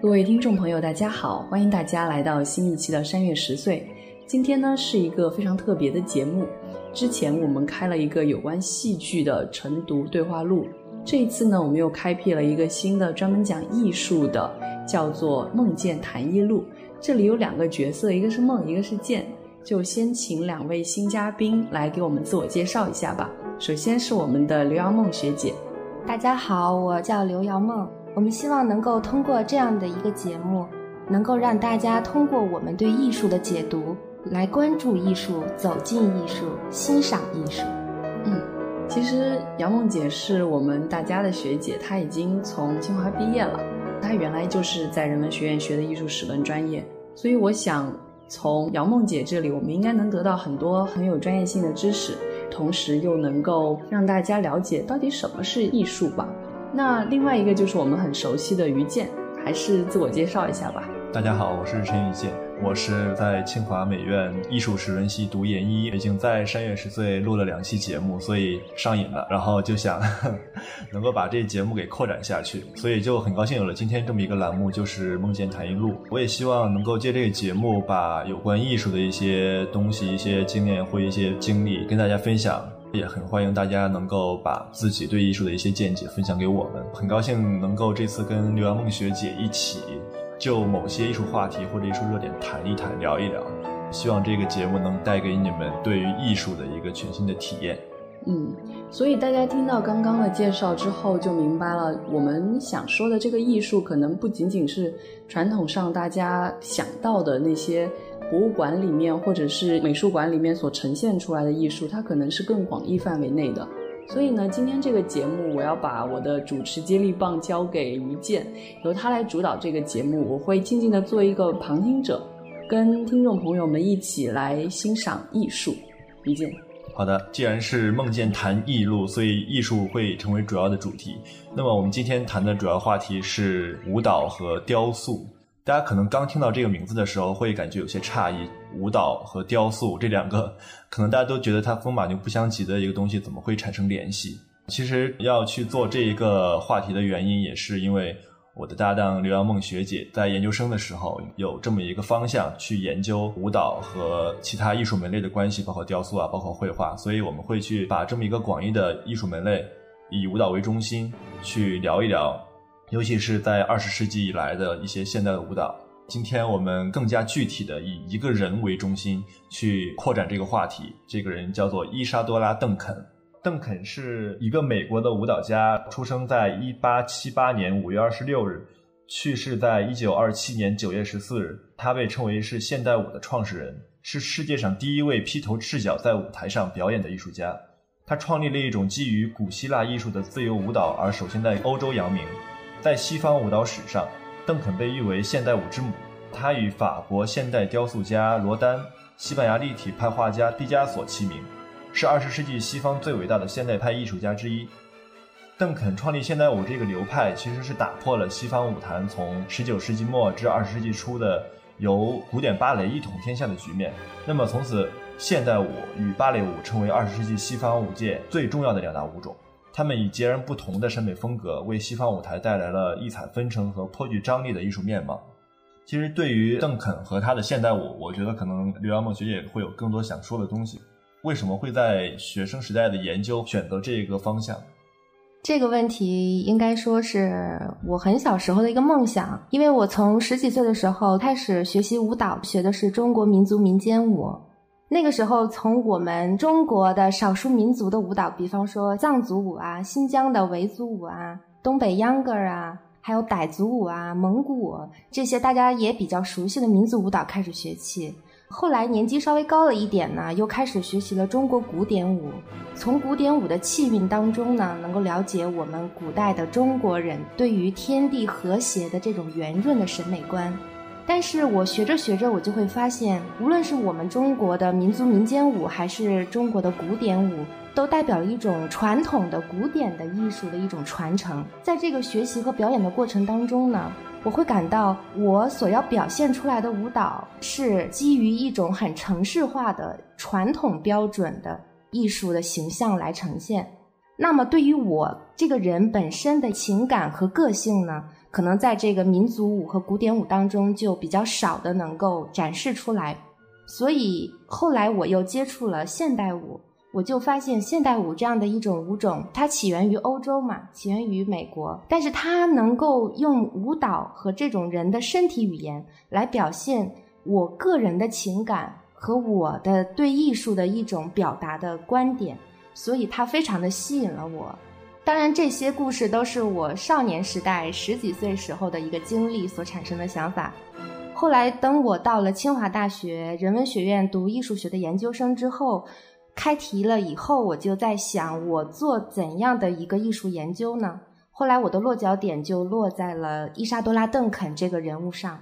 各位听众朋友大家好，欢迎大家来到新一期的山月十岁。今天呢是一个非常特别的节目，之前我们开了一个有关戏剧的晨读对话录，这一次呢我们又开辟了一个新的专门讲艺术的，叫做梦见谈艺录。这里有两个角色，一个是梦，一个是见，就先请两位新嘉宾来给我们自我介绍一下吧。首先是我们的刘瑶梦学姐。大家好，我叫刘瑶梦。我们希望能够通过这样的一个节目，能够让大家通过我们对艺术的解读来关注艺术，走进艺术，欣赏艺术。其实瑶梦姐是我们大家的学姐，她已经从清华毕业了，她原来就是在人文学院学的艺术史文专业，所以我想从瑶梦姐这里我们应该能得到很多很有专业性的知识，同时又能够让大家了解到底什么是艺术吧。那另外一个就是我们很熟悉的于健，还是自我介绍一下吧。大家好，我是陈于健，我是在清华美院艺术史文系读研一，已经在山月十岁录了2期节目，所以上瘾了，然后就想能够把这节目给扩展下去，所以就很高兴有了今天这么一个栏目，就是梦见谈艺录。我也希望能够借这个节目把有关艺术的一些东西、一些经验或一些经历跟大家分享，也很欢迎大家能够把自己对艺术的一些见解分享给我们。很高兴能够这次跟刘瑶梦学姐一起就某些艺术话题或者艺术热点谈一谈、聊一聊，希望这个节目能带给你们对于艺术的一个全新的体验。所以大家听到刚刚的介绍之后就明白了，我们想说的这个艺术可能不仅仅是传统上大家想到的那些博物馆里面或者是美术馆里面所呈现出来的艺术，它可能是更广义范围内的。所以呢，今天这个节目我要把我的主持接力棒交给于健，由他来主导这个节目，我会静静的做一个旁听者，跟听众朋友们一起来欣赏艺术。于健。好的，既然是梦见谈艺录，所以艺术会成为主要的主题。那么我们今天谈的主要话题是舞蹈和雕塑。大家可能刚听到这个名字的时候会感觉有些诧异，舞蹈和雕塑这两个可能大家都觉得它风马牛不相及的一个东西怎么会产生联系。其实要去做这一个话题的原因也是因为我的搭档刘瑶梦学姐在研究生的时候有这么一个方向去研究舞蹈和其他艺术门类的关系，包括雕塑啊，包括绘画，所以我们会去把这么一个广义的艺术门类以舞蹈为中心去聊一聊，尤其是在20世纪以来的一些现代的舞蹈。今天我们更加具体的以一个人为中心去扩展这个话题，这个人叫做伊莎多拉·邓肯。邓肯是一个美国的舞蹈家，出生在1878年5月26日，去世在1927年9月14日。他被称为是现代舞的创始人，是世界上第一位披头赤脚在舞台上表演的艺术家。他创立了一种基于古希腊艺术的自由舞蹈，而首先在欧洲扬名。在西方舞蹈史上，邓肯被誉为现代舞之母。他与法国现代雕塑家罗丹、西班牙立体派画家毕加索齐名，是20世纪西方最伟大的现代派艺术家之一。邓肯创立现代舞这个流派，其实是打破了西方舞坛从19世纪末至20世纪初的由古典芭蕾一统天下的局面。那么从此，现代舞与芭蕾舞成为20世纪西方舞界最重要的两大舞种。他们以截然不同的审美风格，为西方舞台带来了异彩纷呈和颇具张力的艺术面貌。其实对于邓肯和他的现代舞，我觉得可能刘瑶梦学姐会有更多想说的东西。为什么会在学生时代的研究选择这个方向？这个问题应该说是我很小时候的一个梦想，因为我从10几岁的时候开始学习舞蹈，学的是中国民族民间舞。那个时候从我们中国的少数民族的舞蹈，比方说藏族舞啊、新疆的维族舞啊、东北秧歌啊，还有傣族舞啊、蒙古舞，这些大家也比较熟悉的民族舞蹈开始学起。后来年纪稍微高了一点呢，又开始学习了中国古典舞，从古典舞的气韵当中呢，能够了解我们古代的中国人对于天地和谐的这种圆润的审美观。但是我学着学着，我就会发现，无论是我们中国的民族民间舞，还是中国的古典舞，都代表了一种传统的古典的艺术的一种传承。在这个学习和表演的过程当中呢，我会感到我所要表现出来的舞蹈是基于一种很程式化的传统标准的艺术的形象来呈现。那么对于我这个人本身的情感和个性呢，可能在这个民族舞和古典舞当中就比较少的能够展示出来。所以后来我又接触了现代舞，我就发现现代舞这样的一种舞种，它起源于欧洲嘛，起源于美国，但是它能够用舞蹈和这种人的身体语言来表现我个人的情感和我的对艺术的一种表达的观点，所以它非常的吸引了我。当然这些故事都是我少年时代十几岁时候的一个经历所产生的想法。后来等我到了清华大学人文学院读艺术学的研究生之后，开题了以后，我就在想我做怎样的一个艺术研究呢？后来我的落脚点就落在了伊莎多拉·邓肯这个人物上。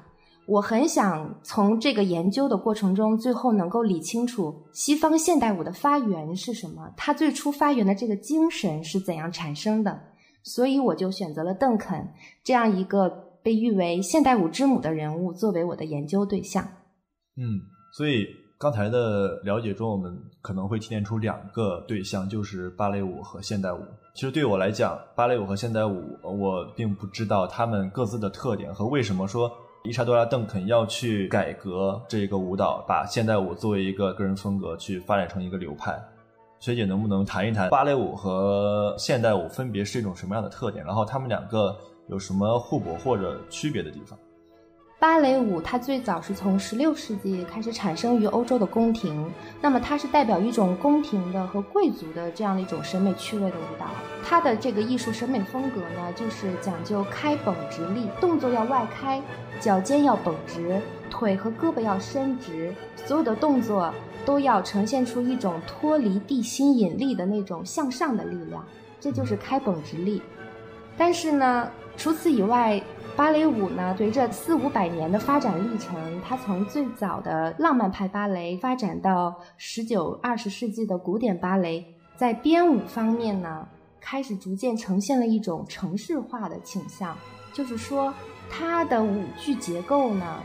我很想从这个研究的过程中最后能够理清楚西方现代舞的发源是什么，它最初发源的这个精神是怎样产生的，所以我就选择了邓肯这样一个被誉为现代舞之母的人物作为我的研究对象。所以刚才的了解中，我们可能会提炼出两个对象，就是芭蕾舞和现代舞。其实对我来讲，芭蕾舞和现代舞我并不知道他们各自的特点和为什么说伊莎多拉·邓肯要去改革这个舞蹈，把现代舞作为一个个人风格去发展成一个流派。学姐能不能谈一谈芭蕾舞和现代舞分别是一种什么样的特点，然后他们两个有什么互补或者区别的地方？芭蕾舞它最早是从16世纪开始产生于欧洲的宫廷，那么它是代表一种宫廷的和贵族的这样的一种审美趣味的舞蹈。它的这个艺术审美风格呢，就是讲究开绷直立，动作要外开，脚尖要绷直，腿和胳膊要伸直，所有的动作都要呈现出一种脱离地心引力的那种向上的力量，这就是开绷直立。但是呢，除此以外，芭蕾舞呢，随着400-500年的发展历程，它从最早的浪漫派芭蕾发展到19-20世纪的古典芭蕾，在编舞方面呢，开始逐渐呈现了一种程式化的倾向。就是说，它的舞剧结构呢，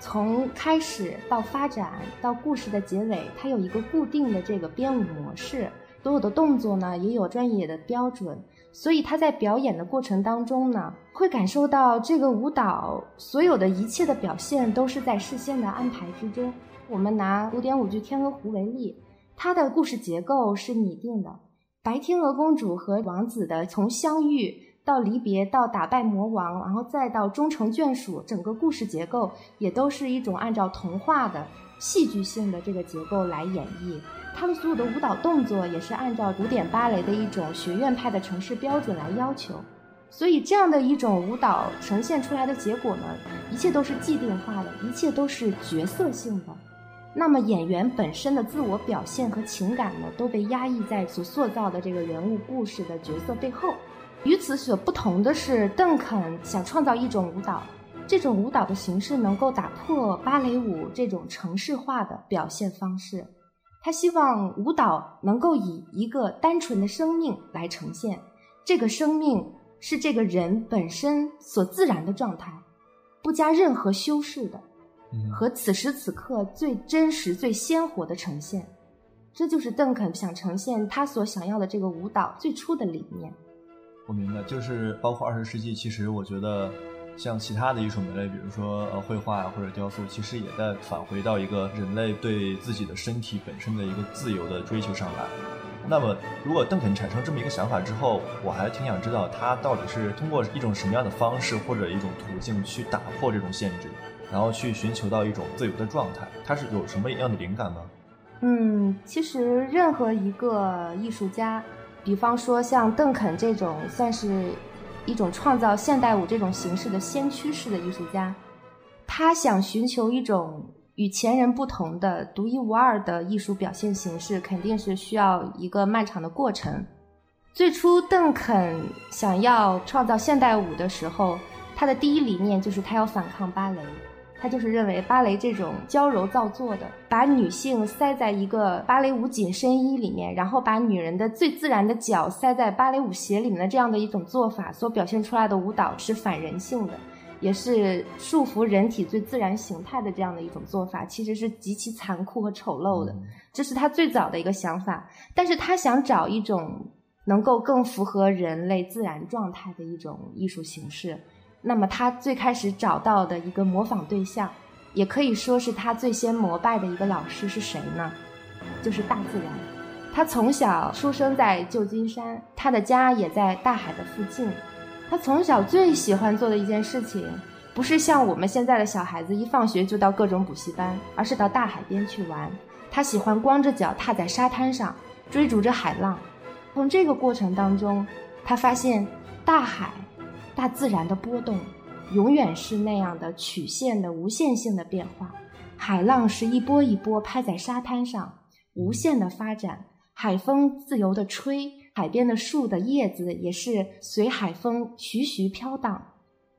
从开始到发展到故事的结尾，它有一个固定的这个编舞模式，所有的动作呢也有专业的标准。所以他在表演的过程当中呢，会感受到这个舞蹈所有的一切的表现都是在事先的安排之中。我们拿古典舞剧《天鹅湖》为例，它的故事结构是拟定的，白天鹅公主和王子的从相遇到离别到打败魔王，然后再到终成眷属，整个故事结构也都是一种按照童话的戏剧性的这个结构来演绎。他们所有的舞蹈动作也是按照古典芭蕾的一种学院派的程式标准来要求，所以这样的一种舞蹈呈现出来的结果呢，一切都是既定化的，一切都是角色性的。那么演员本身的自我表现和情感呢，都被压抑在所塑造的这个人物故事的角色背后。与此所不同的是，邓肯想创造一种舞蹈，这种舞蹈的形式能够打破芭蕾舞这种程式化的表现方式。他希望舞蹈能够以一个单纯的生命来呈现，这个生命是这个人本身所自然的状态，不加任何修饰的，和此时此刻最真实最鲜活的呈现。这就是邓肯想呈现他所想要的这个舞蹈最初的理念。我明白，就是包括20世纪，其实我觉得像其他的艺术门类，比如说绘画或者雕塑，其实也在返回到一个人类对自己的身体本身的一个自由的追求上来。那么如果邓肯产生这么一个想法之后，我还挺想知道他到底是通过一种什么样的方式或者一种途径去打破这种限制，然后去寻求到一种自由的状态，他是有什么样的灵感吗？其实任何一个艺术家，比方说像邓肯这种算是一种创造现代舞这种形式的先驱式的艺术家，他想寻求一种与前人不同的独一无二的艺术表现形式，肯定是需要一个漫长的过程。最初邓肯想要创造现代舞的时候，他的第一理念就是他要反抗芭蕾，他就是认为芭蕾这种娇柔造作的，把女性塞在一个芭蕾舞紧身衣里面，然后把女人的最自然的脚塞在芭蕾舞鞋里面的这样的一种做法所表现出来的舞蹈是反人性的，也是束缚人体最自然形态的这样的一种做法，其实是极其残酷和丑陋的。这是他最早的一个想法，但是他想找一种能够更符合人类自然状态的一种艺术形式。那么他最开始找到的一个模仿对象，也可以说是他最先膜拜的一个老师是谁呢？就是大自然。他从小出生在旧金山，他的家也在大海的附近。他从小最喜欢做的一件事情，不是像我们现在的小孩子一放学就到各种补习班，而是到大海边去玩。他喜欢光着脚踏在沙滩上，追逐着海浪。从这个过程当中，他发现大海、大自然的波动永远是那样的曲线的无限性的变化，海浪是一波一波拍在沙滩上，无限的发展，海风自由的吹，海边的树的叶子也是随海风徐徐飘荡。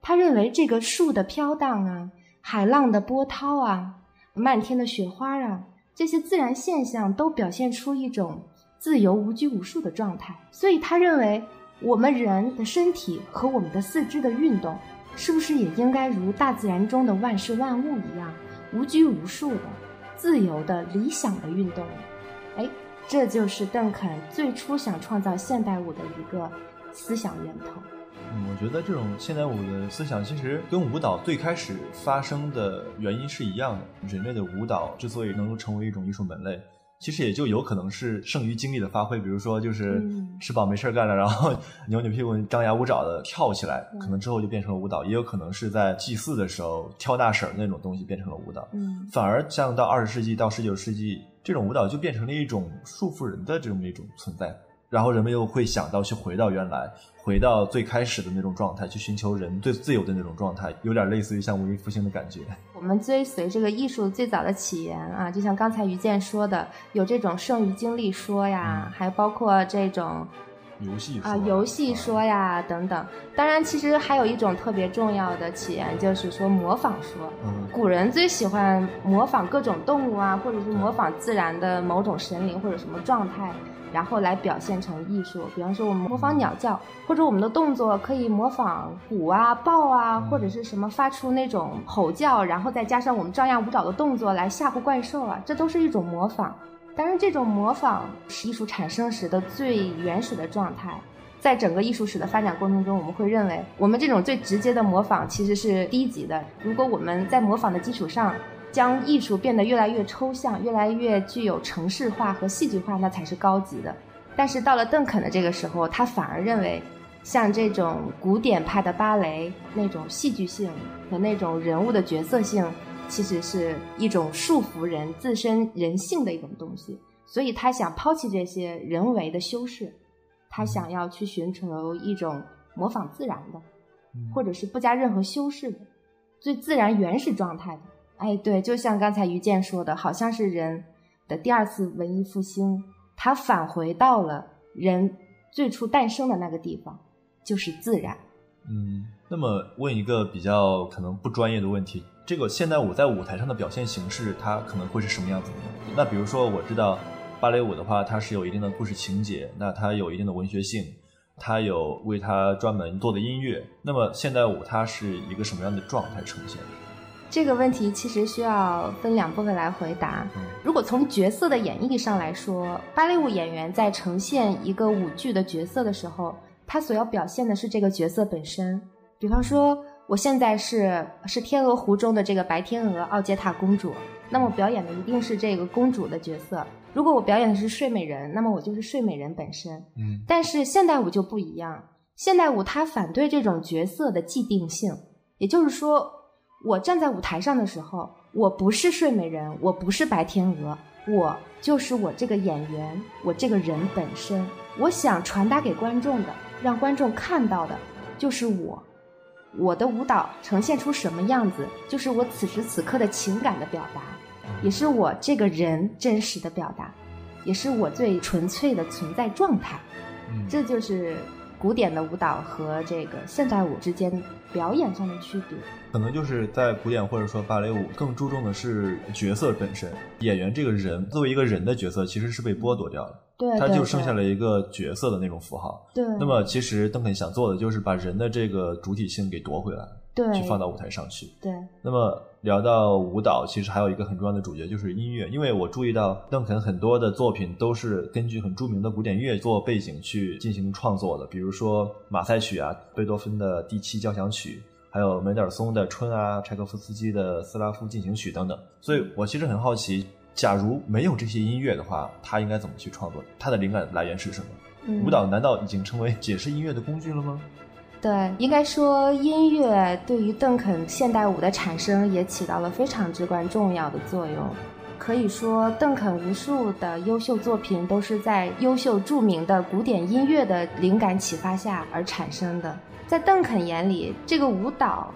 他认为这个树的飘荡啊，海浪的波涛啊，漫天的雪花啊，这些自然现象都表现出一种自由无拘无束的状态。所以他认为我们人的身体和我们的四肢的运动是不是也应该如大自然中的万事万物一样，无拘无束的、自由的、理想的运动？这就是邓肯最初想创造现代舞的一个思想源头。我觉得这种现代舞的思想其实跟舞蹈最开始发生的原因是一样的。人类的舞蹈之所以能够成为一种艺术门类，其实也就有可能是剩余精力的发挥，比如说就是吃饱没事干了，然后扭扭屁股张牙舞爪的跳起来，可能之后就变成了舞蹈。也有可能是在祭祀的时候跳大绳那种东西变成了舞蹈。反而像到20世纪到19世纪，这种舞蹈就变成了一种束缚人的这么一种存在，然后人们又会想到去回到原来，回到最开始的那种状态，去寻求人最自由的那种状态，有点类似于像文艺复兴的感觉。我们追随这个艺术最早的起源啊，就像刚才于健说的，有这种剩余精力说呀，还包括这种游戏说呀等等。当然其实还有一种特别重要的起源，就是说模仿说。古人最喜欢模仿各种动物啊，或者是模仿自然的某种神灵或者什么状态，然后来表现成艺术。比方说我们模仿鸟叫，或者我们的动作可以模仿鼓啊、爆啊，或者是什么发出那种吼叫，然后再加上我们张牙舞爪的动作来吓唬怪兽啊，这都是一种模仿。当然这种模仿是艺术产生时的最原始的状态。在整个艺术史的发展过程中，我们会认为我们这种最直接的模仿其实是低级的。如果我们在模仿的基础上将艺术变得越来越抽象，越来越具有程式化和戏剧化，那才是高级的。但是到了邓肯的这个时候，他反而认为像这种古典派的芭蕾那种戏剧性和那种人物的角色性，其实是一种束缚人自身人性的一种东西。所以他想抛弃这些人为的修饰，他想要去寻求一种模仿自然的，或者是不加任何修饰的最自然原始状态的。对，就像刚才于健说的，好像是人的第二次文艺复兴，他返回到了人最初诞生的那个地方，就是自然。那么问一个比较可能不专业的问题，这个现代舞在舞台上的表现形式它可能会是什么样子呢？那比如说我知道芭蕾舞的话，它是有一定的故事情节，那它有一定的文学性，它有为它专门做的音乐。那么现代舞它是一个什么样的状态呈现？这个问题其实需要分两部分来回答。如果从角色的演绎上来说，芭蕾舞演员在呈现一个舞剧的角色的时候，他所要表现的是这个角色本身。比方说我现在是天鹅湖中的这个白天鹅奥杰塔公主，那么我表演的一定是这个公主的角色。如果我表演的是睡美人，那么我就是睡美人本身。但是现代舞就不一样，现代舞它反对这种角色的既定性，也就是说我站在舞台上的时候，我不是睡美人，我不是白天鹅，我就是我这个演员，我这个人本身。我想传达给观众的，让观众看到的就是我的舞蹈呈现出什么样子，就是我此时此刻的情感的表达，也是我这个人真实的表达，也是我最纯粹的存在状态。这就是古典的舞蹈和这个现代舞之间表演上的区别。可能就是在古典或者说芭蕾舞更注重的是角色本身，演员这个人作为一个人的角色其实是被剥夺掉了。对，它就剩下了一个角色的那种符号。对，那么其实邓肯想做的就是把人的这个主体性给夺回来，对，去放到舞台上去。对，那么聊到舞蹈，其实还有一个很重要的主角就是音乐，因为我注意到邓肯很多的作品都是根据很著名的古典乐做背景去进行创作的，比如说马赛曲啊，贝多芬的第七交响曲，还有梅德尔松的春啊，柴可夫斯基的斯拉夫进行曲等等。所以我其实很好奇，假如没有这些音乐的话，他应该怎么去创作？他的灵感来源是什么？舞蹈难道已经成为解释音乐的工具了吗？对，应该说音乐对于邓肯现代舞的产生也起到了非常至关重要的作用。可以说邓肯无数的优秀作品都是在优秀著名的古典音乐的灵感启发下而产生的。在邓肯眼里，这个舞蹈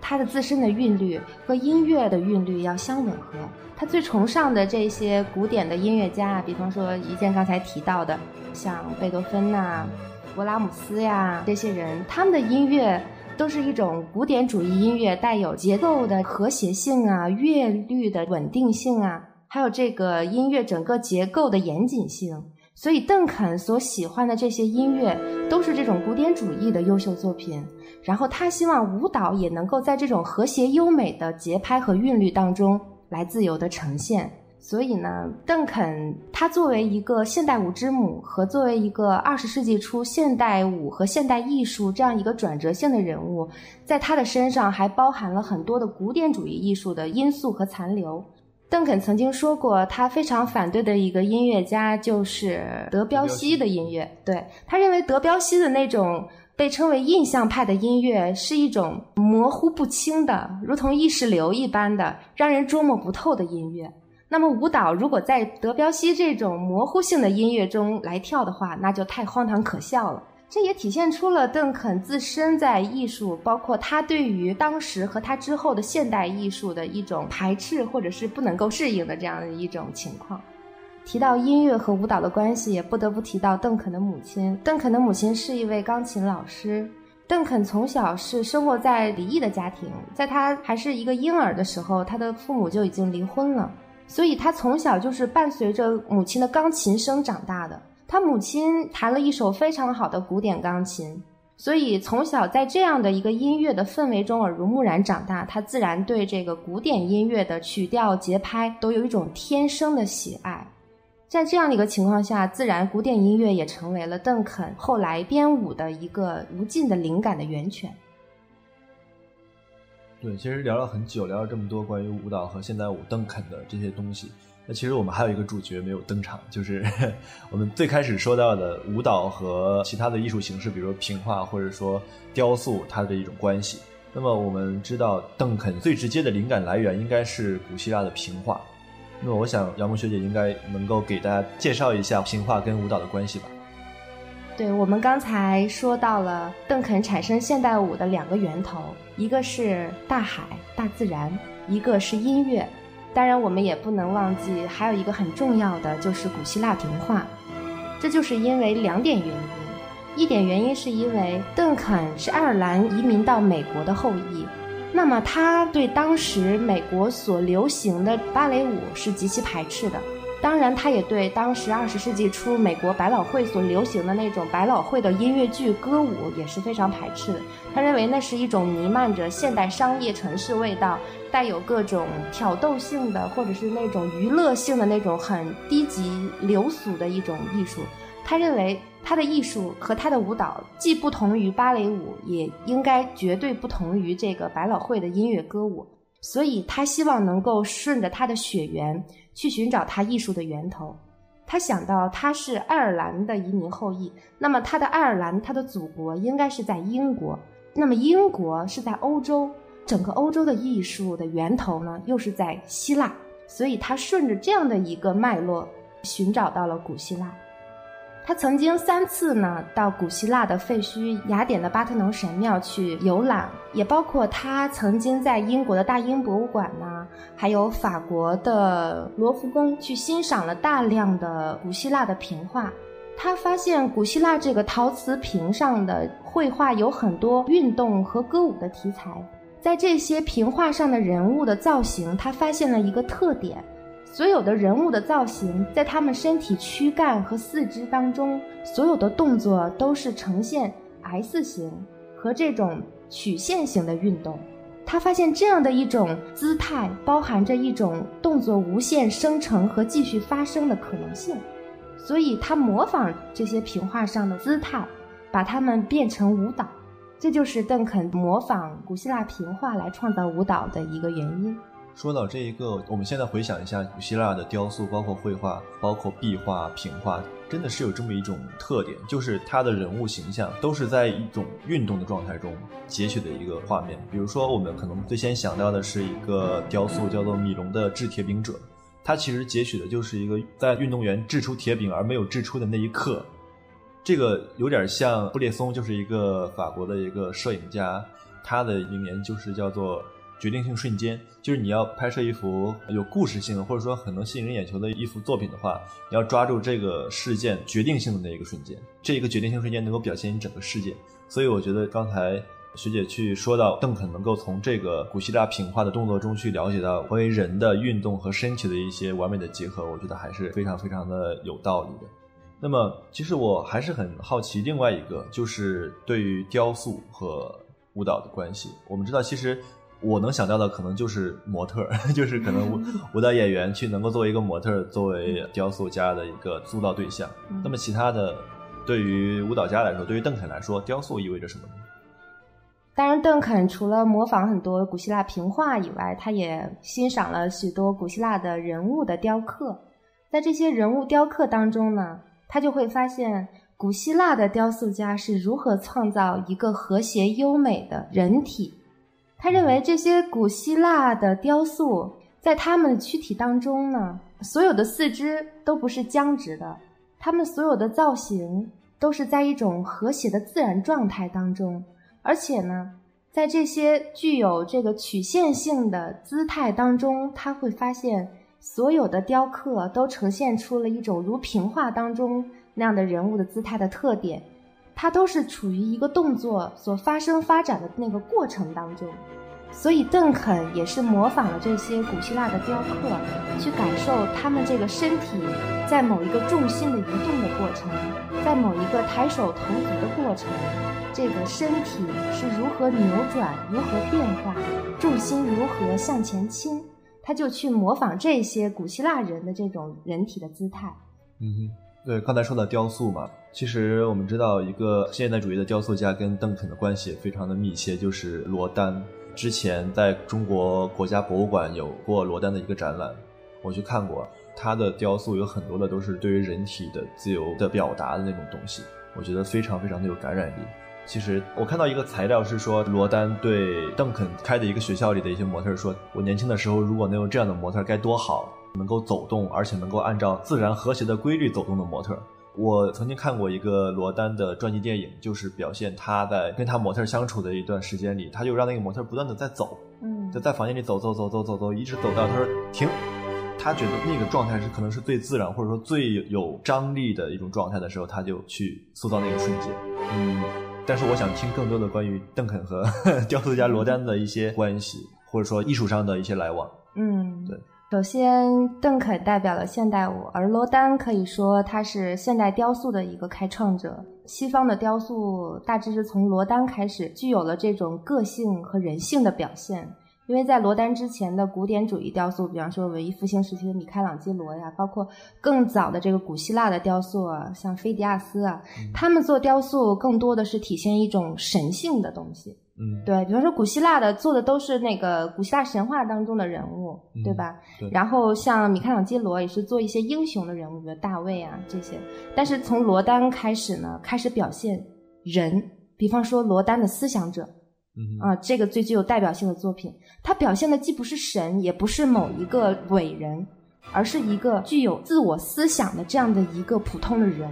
它的自身的韵律和音乐的韵律要相吻合。他最崇尚的这些古典的音乐家，比方说一件刚才提到的像贝多芬啊，勃拉姆斯呀，这些人他们的音乐都是一种古典主义音乐，带有结构的和谐性啊，乐律的稳定性啊，还有这个音乐整个结构的严谨性。所以邓肯所喜欢的这些音乐都是这种古典主义的优秀作品，然后他希望舞蹈也能够在这种和谐优美的节拍和韵律当中来自由的呈现。所以呢，邓肯他作为一个现代舞之母和作为一个20世纪初现代舞和现代艺术这样一个转折性的人物，在他的身上还包含了很多的古典主义艺术的因素和残留。邓肯曾经说过，他非常反对的一个音乐家就是德彪西的音乐。对，他认为德彪西的那种被称为印象派的音乐是一种模糊不清的，如同意识流一般的，让人捉摸不透的音乐。那么舞蹈如果在德彪西这种模糊性的音乐中来跳的话，那就太荒唐可笑了。这也体现出了邓肯自身在艺术，包括他对于当时和他之后的现代艺术的一种排斥或者是不能够适应的这样的一种情况。提到音乐和舞蹈的关系，也不得不提到邓肯的母亲。邓肯的母亲是一位钢琴老师。邓肯从小是生活在离异的家庭，在他还是一个婴儿的时候，他的父母就已经离婚了，所以他从小就是伴随着母亲的钢琴声长大的。他母亲弹了一首非常好的古典钢琴，所以从小在这样的一个音乐的氛围中耳濡目染长大，他自然对这个古典音乐的曲调节拍都有一种天生的喜爱。在这样的一个情况下，自然古典音乐也成为了邓肯后来编舞的一个无尽的灵感的源泉。对，其实聊了很久，聊了这么多关于舞蹈和现代舞邓肯的这些东西，那其实我们还有一个主角没有登场，就是我们最开始说到的舞蹈和其他的艺术形式，比如说平画或者说雕塑，它的一种关系。那么我们知道邓肯最直接的灵感来源应该是古希腊的平画，那么我想杨牧学姐应该能够给大家介绍一下平画跟舞蹈的关系吧。对，我们刚才说到了邓肯产生现代舞的两个源头，一个是大海大自然，一个是音乐。当然我们也不能忘记还有一个很重要的就是古希腊平画。这就是因为两点原因，一点原因是因为邓肯是爱尔兰移民到美国的后裔，那么他对当时美国所流行的芭蕾舞是极其排斥的，当然他也对当时20世纪初美国百老汇所流行的那种百老汇的音乐剧歌舞也是非常排斥的。他认为那是一种弥漫着现代商业城市味道，带有各种挑逗性的或者是那种娱乐性的那种很低级流俗的一种艺术。他认为他的艺术和他的舞蹈既不同于芭蕾舞，也应该绝对不同于这个百老汇的音乐歌舞，所以他希望能够顺着他的血缘去寻找他艺术的源头。他想到他是爱尔兰的移民后裔，那么他的爱尔兰，他的祖国应该是在英国，那么英国是在欧洲，整个欧洲的艺术的源头呢又是在希腊，所以他顺着这样的一个脉络寻找到了古希腊。他曾经3次呢到古希腊的废墟雅典的巴特农神庙去游览，也包括他曾经在英国的大英博物馆呢，还有法国的罗浮宫去欣赏了大量的古希腊的平画。他发现古希腊这个陶瓷瓶上的绘画有很多运动和歌舞的题材，在这些平画上的人物的造型，他发现了一个特点，所有的人物的造型，在他们身体躯干和四肢当中，所有的动作都是呈现 S 型和这种曲线型的运动。他发现这样的一种姿态包含着一种动作无限生成和继续发生的可能性，所以他模仿这些平画上的姿态，把它们变成舞蹈。这就是邓肯模仿古希腊平画来创造舞蹈的一个原因。说到这一个，我们现在回想一下古希腊的雕塑，包括绘画，包括壁画、平画，真的是有这么一种特点，就是它的人物形象都是在一种运动的状态中截取的一个画面。比如说我们可能最先想到的是一个雕塑叫做米龙的掷铁饼者，它其实截取的就是一个在运动员掷出铁饼而没有掷出的那一刻。这个有点像布列松，就是一个法国的一个摄影家，他的名言就是叫做决定性瞬间，就是你要拍摄一幅有故事性或者说很能吸引人眼球的一幅作品的话，你要抓住这个事件决定性的那一个瞬间，这一个决定性瞬间能够表现你整个世界。所以我觉得刚才学姐去说到邓肯能够从这个古希腊平画的动作中去了解到关于人的运动和身体的一些完美的结合，我觉得还是非常非常的有道理的。那么其实我还是很好奇另外一个，就是对于雕塑和舞蹈的关系。我们知道其实我能想到的可能就是模特，就是可能舞蹈演员去能够作为一个模特作为雕塑家的一个塑造对象。那么其他的，对于舞蹈家来说，对于邓肯来说，雕塑意味着什么呢？当然邓肯除了模仿很多古希腊平画以外，他也欣赏了许多古希腊的人物的雕刻。在这些人物雕刻当中呢，他就会发现古希腊的雕塑家是如何创造一个和谐优美的人体。他认为这些古希腊的雕塑在他们的躯体当中呢，所有的四肢都不是僵直的，他们所有的造型都是在一种和谐的自然状态当中，而且呢在这些具有这个曲线性的姿态当中，他会发现所有的雕刻都呈现出了一种如平画当中那样的人物的姿态的特点，它都是处于一个动作所发生发展的那个过程当中。所以邓肯也是模仿了这些古希腊的雕刻，去感受他们这个身体在某一个重心的移动的过程，在某一个抬手投足的过程，这个身体是如何扭转，如何变化，重心如何向前倾，他就去模仿这些古希腊人的这种人体的姿态。对，刚才说到雕塑嘛，其实我们知道一个现代主义的雕塑家跟邓肯的关系也非常的密切，就是罗丹。之前在中国国家博物馆有过罗丹的一个展览，我去看过，他的雕塑有很多的都是对于人体的自由的表达的那种东西，我觉得非常非常的有感染力。其实我看到一个材料是说，罗丹对邓肯开的一个学校里的一些模特说，我年轻的时候如果能有这样的模特该多好，能够走动而且能够按照自然和谐的规律走动的模特。我曾经看过一个罗丹的传记电影，就是表现他在跟他模特相处的一段时间里，他就让那个模特不断的在走，就在房间里走，一直走到他说停，他觉得那个状态是可能是最自然或者说最有张力的一种状态的时候，他就去塑造那个瞬间。但是我想听更多的关于邓肯和雕塑家罗丹的一些关系，或者说艺术上的一些来往。对。首先邓肯代表了现代舞，而罗丹可以说他是现代雕塑的一个开创者。西方的雕塑大致是从罗丹开始具有了这种个性和人性的表现，因为在罗丹之前的古典主义雕塑，比方说文艺复兴时期的米开朗基罗呀，包括更早的这个古希腊的雕塑啊，像菲迪亚斯啊，他们做雕塑更多的是体现一种神性的东西。对，比方说古希腊的做的都是那个古希腊神话当中的人物，对吧？然后像米开朗基罗也是做一些英雄的人物，比如大卫啊这些。但是从罗丹开始呢，开始表现人，比方说罗丹的思想者，这个最具有代表性的作品，它表现的既不是神，也不是某一个伟人，而是一个具有自我思想的这样的一个普通的人。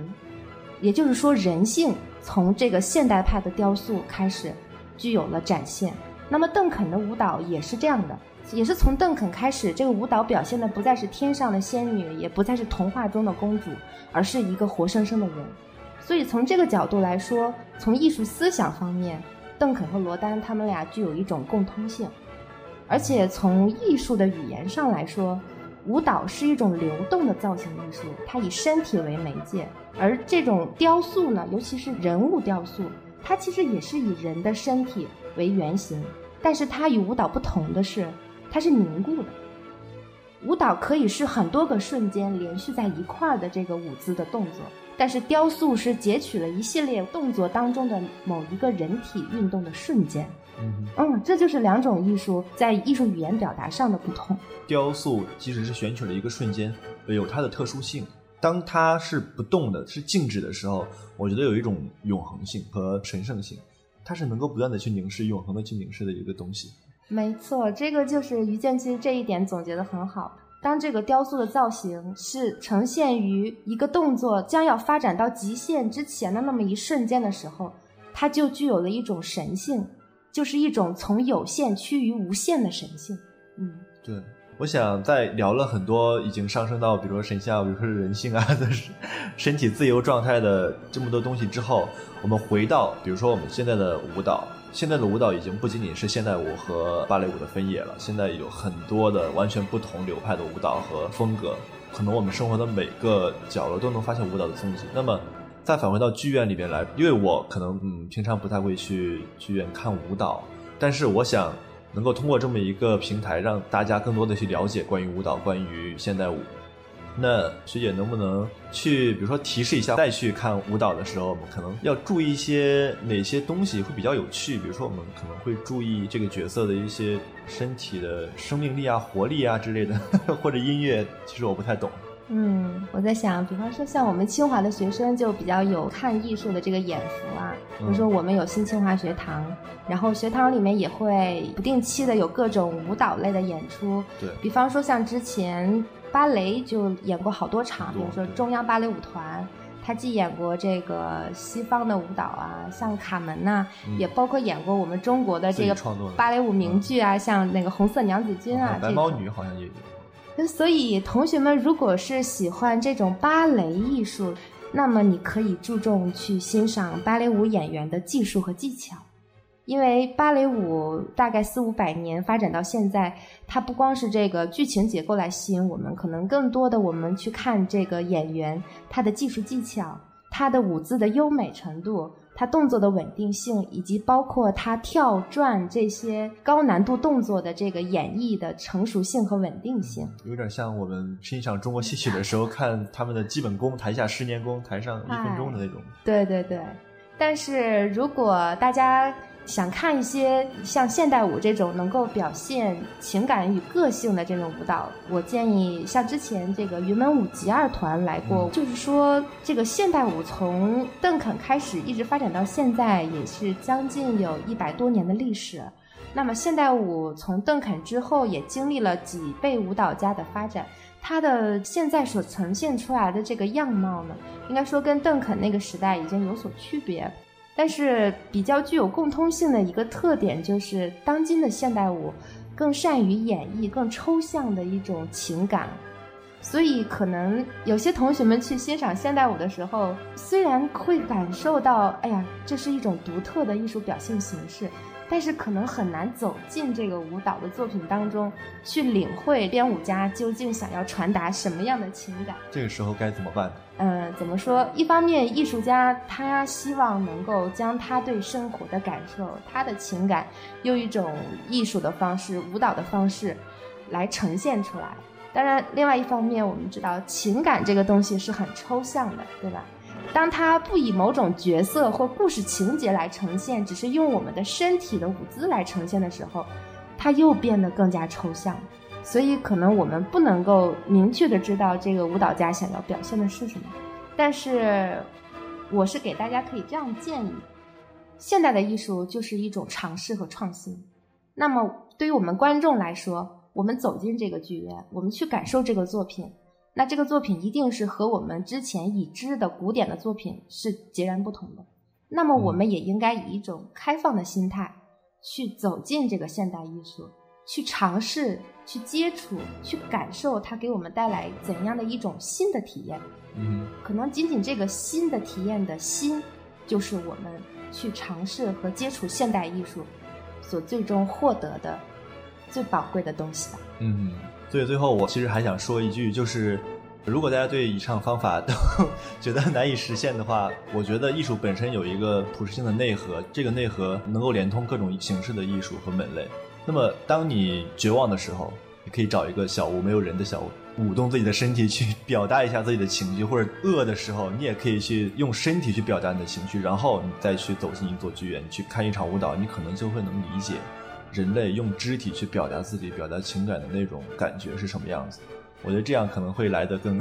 也就是说，人性从这个现代派的雕塑开始具有了展现。那么邓肯的舞蹈也是这样的，也是从邓肯开始，这个舞蹈表现的不再是天上的仙女，也不再是童话中的公主，而是一个活生生的人。所以从这个角度来说，从艺术思想方面，邓肯和罗丹他们俩具有一种共通性。而且从艺术的语言上来说，舞蹈是一种流动的造型艺术，它以身体为媒介，而这种雕塑呢，尤其是人物雕塑，它其实也是以人的身体为原型，但是它与舞蹈不同的是，它是凝固的。舞蹈可以是很多个瞬间连续在一块儿的这个舞姿的动作，但是雕塑是截取了一系列动作当中的某一个人体运动的瞬间。这就是两种艺术在艺术语言表达上的不同。雕塑其实是选取了一个瞬间，有它的特殊性。当它是不动的，是静止的时候，我觉得有一种永恒性和神圣性，它是能够不断的去凝视，永恒的去凝视的一个东西。没错，这个就是于建其实这一点总结得很好。当这个雕塑的造型是呈现于一个动作将要发展到极限之前的那么一瞬间的时候，它就具有了一种神性，就是一种从有限趋于无限的神性。对，我想在聊了很多已经上升到比如说神性啊，比如说人性啊，身体自由状态的这么多东西之后，我们回到比如说我们现在的舞蹈，现在的舞蹈已经不仅仅是现代舞和芭蕾舞的分野了，现在有很多的完全不同流派的舞蹈和风格，可能我们生活的每个角落都能发现舞蹈的踪迹。那么再返回到剧院里面来，因为我可能平常不太会去剧院看舞蹈，但是我想能够通过这么一个平台让大家更多的去了解关于舞蹈，关于现代舞。那学姐能不能去比如说提示一下，再去看舞蹈的时候我们可能要注意一些哪些东西会比较有趣？比如说我们可能会注意这个角色的一些身体的生命力啊、活力啊之类的，或者音乐，其实我不太懂。我在想，比方说像我们清华的学生就比较有看艺术的这个眼福啊，比如说我们有新清华学堂，然后学堂里面也会不定期的有各种舞蹈类的演出。对，比方说像之前芭蕾就演过好多场，比如说中央芭蕾舞团，他既演过这个西方的舞蹈啊，像卡门呐、也包括演过我们中国的这个芭蕾舞名剧啊，像那个红色娘子军啊，白毛女好像也有。所以同学们如果是喜欢这种芭蕾艺术，那么你可以注重去欣赏芭蕾舞演员的技术和技巧，因为芭蕾舞大概400-500年发展到现在，它不光是这个剧情结构来吸引我们，可能更多的我们去看这个演员他的技术技巧，他的舞姿的优美程度，他动作的稳定性，以及包括他跳转这些高难度动作的这个演绎的成熟性和稳定性。有点像我们欣赏中国戏曲的时候看他们的基本功，台下10年功，台上1分钟的那种。对对对，但是如果大家想看一些像现代舞这种能够表现情感与个性的这种舞蹈，我建议像之前这个云门舞集二团来过，就是说这个现代舞从邓肯开始一直发展到现在也是将近有100多年的历史。那么现代舞从邓肯之后也经历了几辈舞蹈家的发展，它的现在所呈现出来的这个样貌呢，应该说跟邓肯那个时代已经有所区别，但是比较具有共通性的一个特点就是当今的现代舞更善于演绎更抽象的一种情感。所以可能有些同学们去欣赏现代舞的时候，虽然会感受到这是一种独特的艺术表现形式，但是可能很难走进这个舞蹈的作品当中去领会编舞家究竟想要传达什么样的情感。这个时候该怎么办？怎么说，一方面艺术家他希望能够将他对生活的感受，他的情感用一种艺术的方式，舞蹈的方式来呈现出来。当然另外一方面我们知道情感这个东西是很抽象的，对吧？当他不以某种角色或故事情节来呈现，只是用我们的身体的舞姿来呈现的时候，他又变得更加抽象。所以可能我们不能够明确的知道这个舞蹈家想要表现的是什么，但是我是给大家可以这样建议，现代的艺术就是一种尝试和创新。那么对于我们观众来说，我们走进这个剧院，我们去感受这个作品，那这个作品一定是和我们之前已知的古典的作品是截然不同的，那么我们也应该以一种开放的心态去走进这个现代艺术，去尝试，去接触，去感受它给我们带来怎样的一种新的体验。可能仅仅这个新的体验的心，就是我们去尝试和接触现代艺术所最终获得的最宝贵的东西吧。所以最后我其实还想说一句，就是如果大家对以上方法都觉得难以实现的话，我觉得艺术本身有一个普适性的内核，这个内核能够连通各种形式的艺术和门类。那么当你绝望的时候，你可以找一个小屋，没有人的小屋，舞动自己的身体去表达一下自己的情绪，或者饿的时候你也可以去用身体去表达你的情绪，然后你再去走进一座剧院，你去看一场舞蹈，你可能就会能理解人类用肢体去表达自己表达情感的那种感觉是什么样子。我觉得这样可能会来得更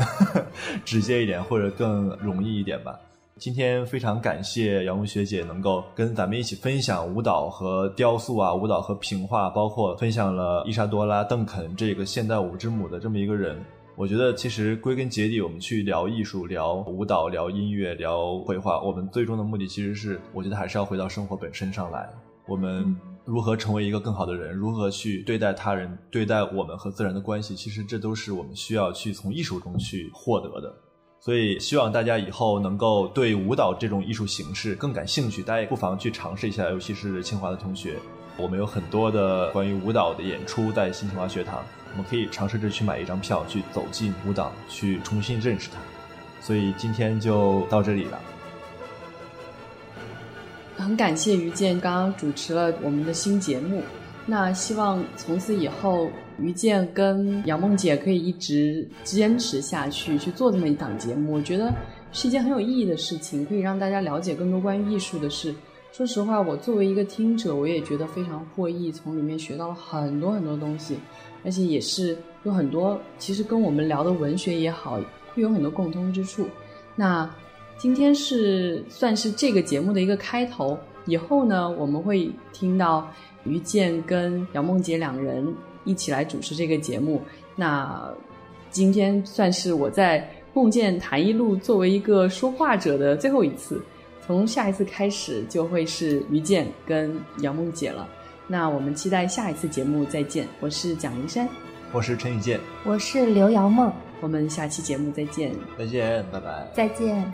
直接一点，或者更容易一点吧。今天非常感谢杨璐学姐能够跟咱们一起分享舞蹈和雕塑啊，舞蹈和平画，包括分享了伊莎多拉·邓肯这个现代舞之母的这么一个人。我觉得其实归根结底，我们去聊艺术、聊舞蹈、聊音乐、聊绘画，我们最终的目的其实是，我觉得还是要回到生活本身上来。我们如何成为一个更好的人，如何去对待他人，对待我们和自然的关系，其实这都是我们需要去从艺术中去获得的。所以希望大家以后能够对舞蹈这种艺术形式更感兴趣，大家也不妨去尝试一下，尤其是清华的同学，我们有很多的关于舞蹈的演出在新清华学堂，我们可以尝试着去买一张票，去走进舞蹈，去重新认识它。所以今天就到这里了，很感谢于健刚刚主持了我们的新节目。那希望从此以后于健跟杨梦姐可以一直坚持下去，去做这么一档节目，我觉得是一件很有意义的事情，可以让大家了解更多关于艺术的事。说实话，我作为一个听者，我也觉得非常获益，从里面学到了很多很多东西，而且也是有很多其实跟我们聊的文学也好，会有很多共通之处。那今天是算是这个节目的一个开头，以后呢我们会听到于健跟杨梦洁两人一起来主持这个节目。那今天算是我在梦见谈艺录作为一个说话者的最后一次，从下一次开始就会是于健跟杨梦洁了。那我们期待下一次节目再见，我是蒋林山，我是陈宇健，我是刘瑶梦，我们下期节目再见。再见，拜拜。再见。